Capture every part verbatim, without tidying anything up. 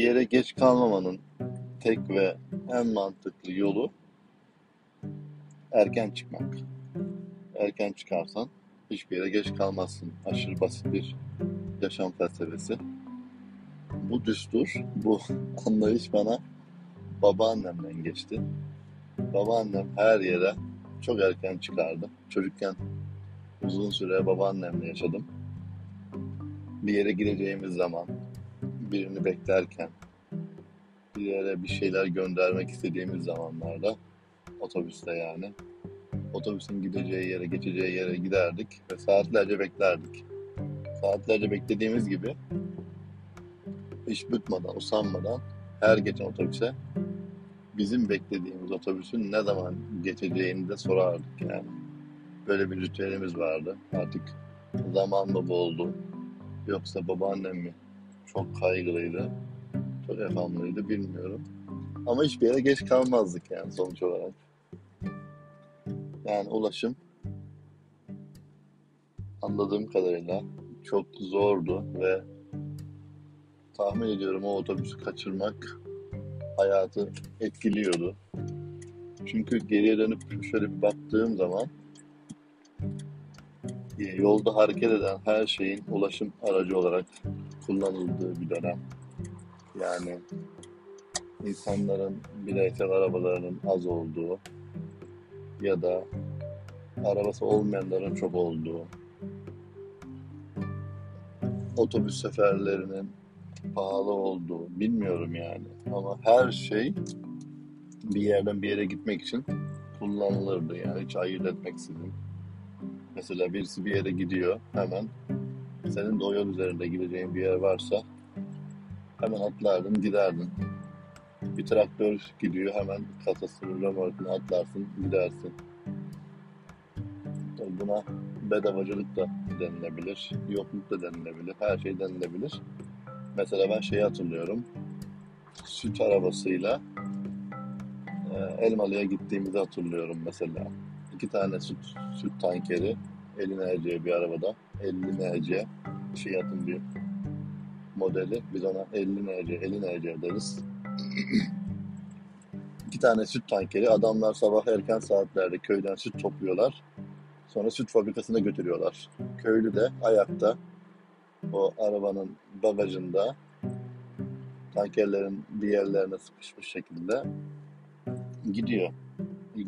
yere geç kalmamanın tek ve en mantıklı yolu erken çıkmak. Erken çıkarsan hiçbir yere geç kalmazsın. Aşırı basit bir yaşam felsefesi. Bu düstur, bu anlayış bana babaannemden geçti. Babaannem her yere çok erken çıkardı. Çocukken uzun süre babaannemle yaşadım. Bir yere gireceğimiz zaman, birini beklerken, bir yere bir şeyler göndermek istediğimiz zamanlarda, otobüste yani, otobüsün gideceği yere, geçeceği yere giderdik ve saatlerce beklerdik. Saatlerce beklediğimiz gibi, hiç bıkmadan, usanmadan her geçen otobüse bizim beklediğimiz otobüsün ne zaman geçeceğini de sorardık yani. Böyle bir ritüelimiz vardı. Artık zaman mı oldu? Yoksa babaannem mi çok kaygılıydı, çok efamlıydı bilmiyorum. Ama hiçbir yere geç kalmazdık yani sonuç olarak. Yani ulaşım anladığım kadarıyla çok zordu ve tahmin ediyorum o otobüsü kaçırmak hayatı etkiliyordu. Çünkü geriye dönüp şöyle bir baktığım zaman yolda hareket eden her şeyin ulaşım aracı olarak kullanıldığı bir dönem. Yani insanların bireysel arabalarının az olduğu ya da arabası olmayanların çok olduğu, otobüs seferlerinin pahalı olduğu, bilmiyorum yani. Ama her şey bir yerden bir yere gitmek için kullanılırdı yani hiç ayırt etmeksizin. Mesela birisi bir yere gidiyor hemen. Senin de o yol üzerinde gideceğin bir yer varsa hemen atlardın giderdin. Bir traktör gidiyor hemen kasasını römorkuna atlarsın gidersin. Buna bedavacılık da denilebilir, yokluk da denilebilir, her şey denilebilir. Mesela ben şeyi hatırlıyorum, süt arabasıyla Elmalı'ya gittiğimizi hatırlıyorum mesela. İki tane süt, süt tankeri, elli N C bir arabada, elli N C Fiat'ın bir modeli, biz ona elli N C, elli N C deriz. İki tane süt tankeri, adamlar sabah erken saatlerde köyden süt topluyorlar, sonra süt fabrikasına götürüyorlar. Köylü de ayakta, o arabanın bagajında, tankerlerin bir yerlerine sıkışmış şekilde gidiyor.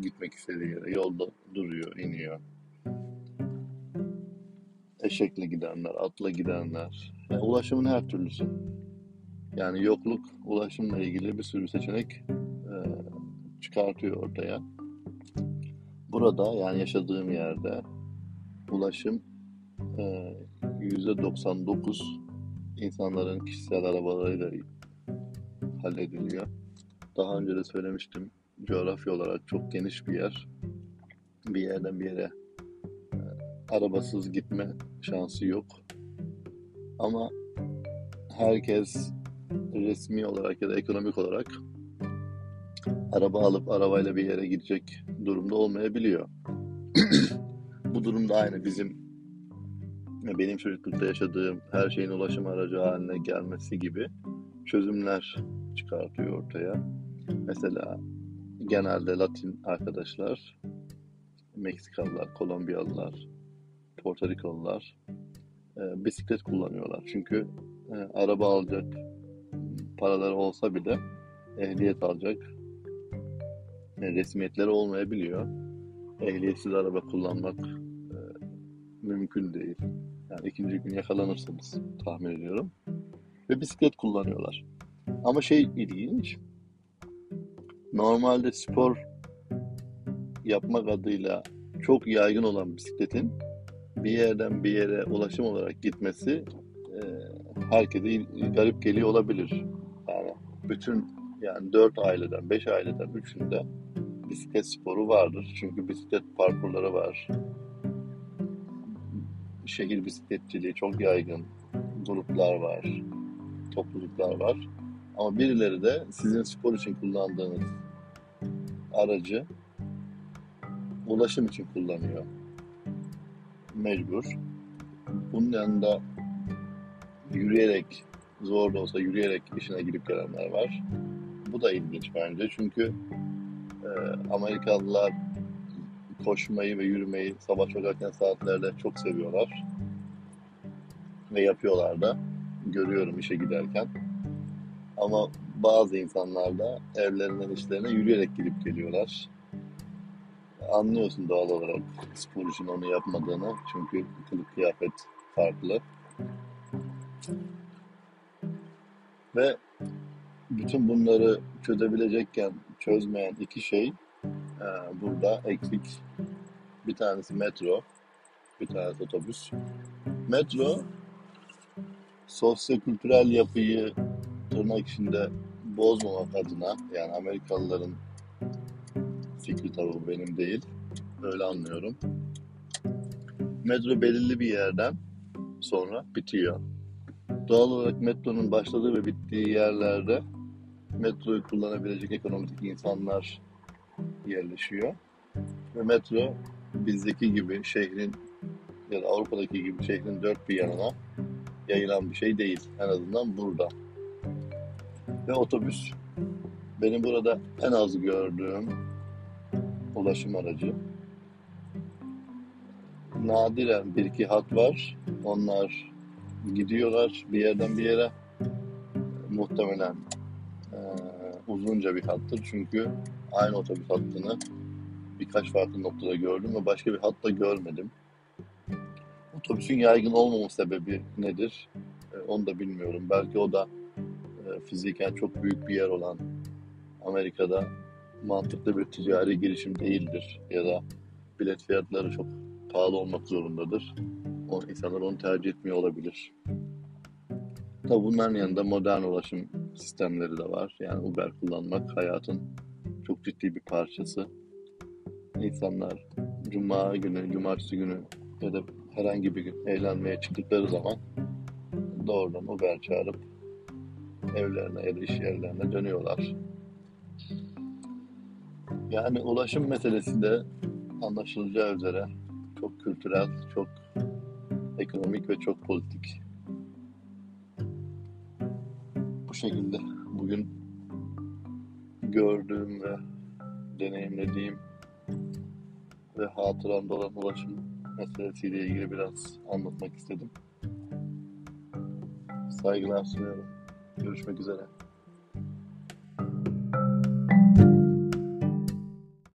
Gitmek istediği yere, yolda duruyor, iniyor. Eşekle gidenler, atla gidenler. Yani ulaşımın her türlüsü. Yani yokluk, ulaşımla ilgili bir sürü seçenek e, çıkartıyor ortaya. Burada, yani yaşadığım yerde ulaşım e, yüzde doksan dokuz insanların kişisel arabalarıyla hallediliyor. Daha önce de söylemiştim. Coğrafya olarak çok geniş bir yer. Bir yerden bir yere e, arabasız gitme şansı yok. Ama herkes resmi olarak ya da ekonomik olarak araba alıp arabayla bir yere gidecek durumda olmayabiliyor. Bu durumda aynı bizim benim çocuklukta yaşadığım her şeyin ulaşım aracı haline gelmesi gibi çözümler çıkartıyor ortaya. Mesela genelde Latin arkadaşlar, Meksikalılar, Kolombiyalılar, Porto Rikalılar e, bisiklet kullanıyorlar. Çünkü e, araba alacak paraları olsa bile ehliyet alacak e, resmiyetleri olmayabiliyor. Ehliyetsiz araba kullanmak e, mümkün değil. Yani ikinci gün yakalanırsınız tahmin ediyorum. Ve bisiklet kullanıyorlar. Ama şey ilginç. Normalde spor yapmak adıyla çok yaygın olan bisikletin bir yerden bir yere ulaşım olarak gitmesi e, herkese garip geliyor olabilir. Yani bütün yani dört aileden, beş aileden üçünde bisiklet sporu vardır. Çünkü bisiklet parkurları var. Şehir bisikletçiliği çok yaygın. Gruplar var, topluluklar var. Ama birileri de sizin spor için kullandığınız aracı ulaşım için kullanıyor. Mecbur. Bunun yanında yürüyerek zorla olsa yürüyerek işine girip gelenler var. Bu da ilginç bence, çünkü e, Amerikalılar koşmayı ve yürümeyi sabah çok erken saatlerde çok seviyorlar ve yapıyorlar da, görüyorum işe giderken. Ama bazı insanlar da evlerinden işlerine yürüyerek gidip geliyorlar. Anlıyorsun doğal olarak sporcunun onu yapmadığını, çünkü kılık kıyafet farklı. Ve bütün bunları çözebilecekken çözmeyen iki şey e, burada eksik. Bir tanesi metro, bir tanesi otobüs. Metro sosyo-kültürel yapıyı tırnak içinde bozmamak adına, yani Amerikalıların fikri tabii bu, benim değil, öyle anlıyorum. Metro belirli bir yerden sonra bitiyor. Doğal olarak metronun başladığı ve bittiği yerlerde metroyu kullanabilecek ekonomik insanlar yerleşiyor. Ve metro bizdeki gibi şehrin ya da Avrupa'daki gibi şehrin dört bir yanına yayılan bir şey değil. En azından burada. Ve otobüs benim burada en az gördüğüm ulaşım aracı. Nadiren bir iki hat var. Onlar gidiyorlar bir yerden bir yere. Muhtemelen e, uzunca bir hattır. Çünkü aynı otobüs hattını birkaç farklı noktada gördüm ve başka bir hatta görmedim. Otobüsün yaygın olmama sebebi nedir? E, onu da bilmiyorum. Belki o da e, fiziken çok büyük bir yer olan Amerika'da mantıklı bir ticari girişim değildir. Ya da bilet fiyatları çok pahalı olmak zorundadır. O, insanlar onu tercih etmiyor olabilir. Tabi bunların yanında modern ulaşım sistemleri de var. Yani Uber kullanmak hayatın çok ciddi bir parçası. İnsanlar cuma günü, cumartesi günü ya da herhangi bir gün eğlenmeye çıktıkları zaman doğrudan Uber çağırıp evlerine ya da iş yerlerine dönüyorlar. Yani ulaşım meselesi de anlaşılacağı üzere çok kültürel, çok ekonomik ve çok politik. Bu şekilde bugün gördüğüm ve deneyimlediğim ve hatıramda olan ulaşım meselesiyle ilgili biraz anlatmak istedim. Saygılar sunuyorum. Görüşmek üzere.